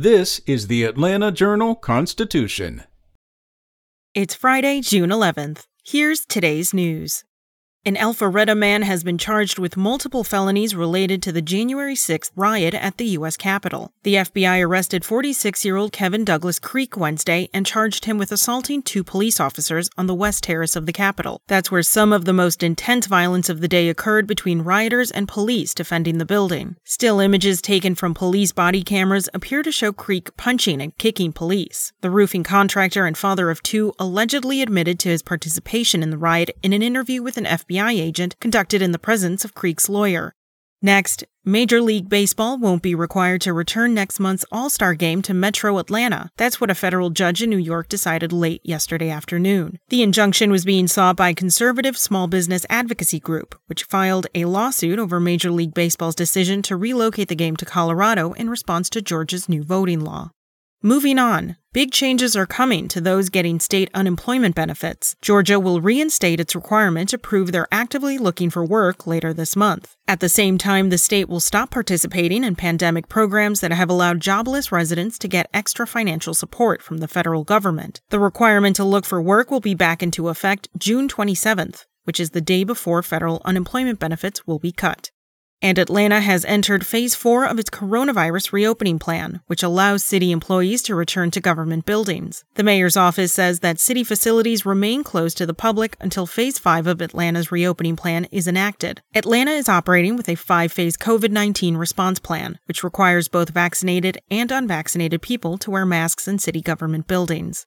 This is the Atlanta Journal-Constitution. It's Friday, June 11th. Here's today's news. An Alpharetta man has been charged with multiple felonies related to the January 6th riot at the U.S. Capitol. The FBI arrested 46-year-old Kevin Douglas Creek Wednesday and charged him with assaulting two police officers on the west terrace of the Capitol. That's where some of the most intense violence of the day occurred between rioters and police defending the building. Still images taken from police body cameras appear to show Creek punching and kicking police. The roofing contractor and father of two allegedly admitted to his participation in the riot in an interview with an FBI agent conducted in the presence of Creek's lawyer. Next, Major League Baseball won't be required to return next month's All-Star Game to Metro Atlanta. That's what a federal judge in New York decided late yesterday afternoon. The injunction was being sought by conservative small business advocacy group, which filed a lawsuit over Major League Baseball's decision to relocate the game to Colorado in response to Georgia's new voting law. Moving on, big changes are coming to those getting state unemployment benefits. Georgia will reinstate its requirement to prove they're actively looking for work later this month. At the same time, the state will stop participating in pandemic programs that have allowed jobless residents to get extra financial support from the federal government. The requirement to look for work will be back into effect June 27th, which is the day before federal unemployment benefits will be cut. And Atlanta has entered Phase 4 of its coronavirus reopening plan, which allows city employees to return to government buildings. The mayor's office says that city facilities remain closed to the public until Phase 5 of Atlanta's reopening plan is enacted. Atlanta is operating with a 5-phase COVID-19 response plan, which requires both vaccinated and unvaccinated people to wear masks in city government buildings.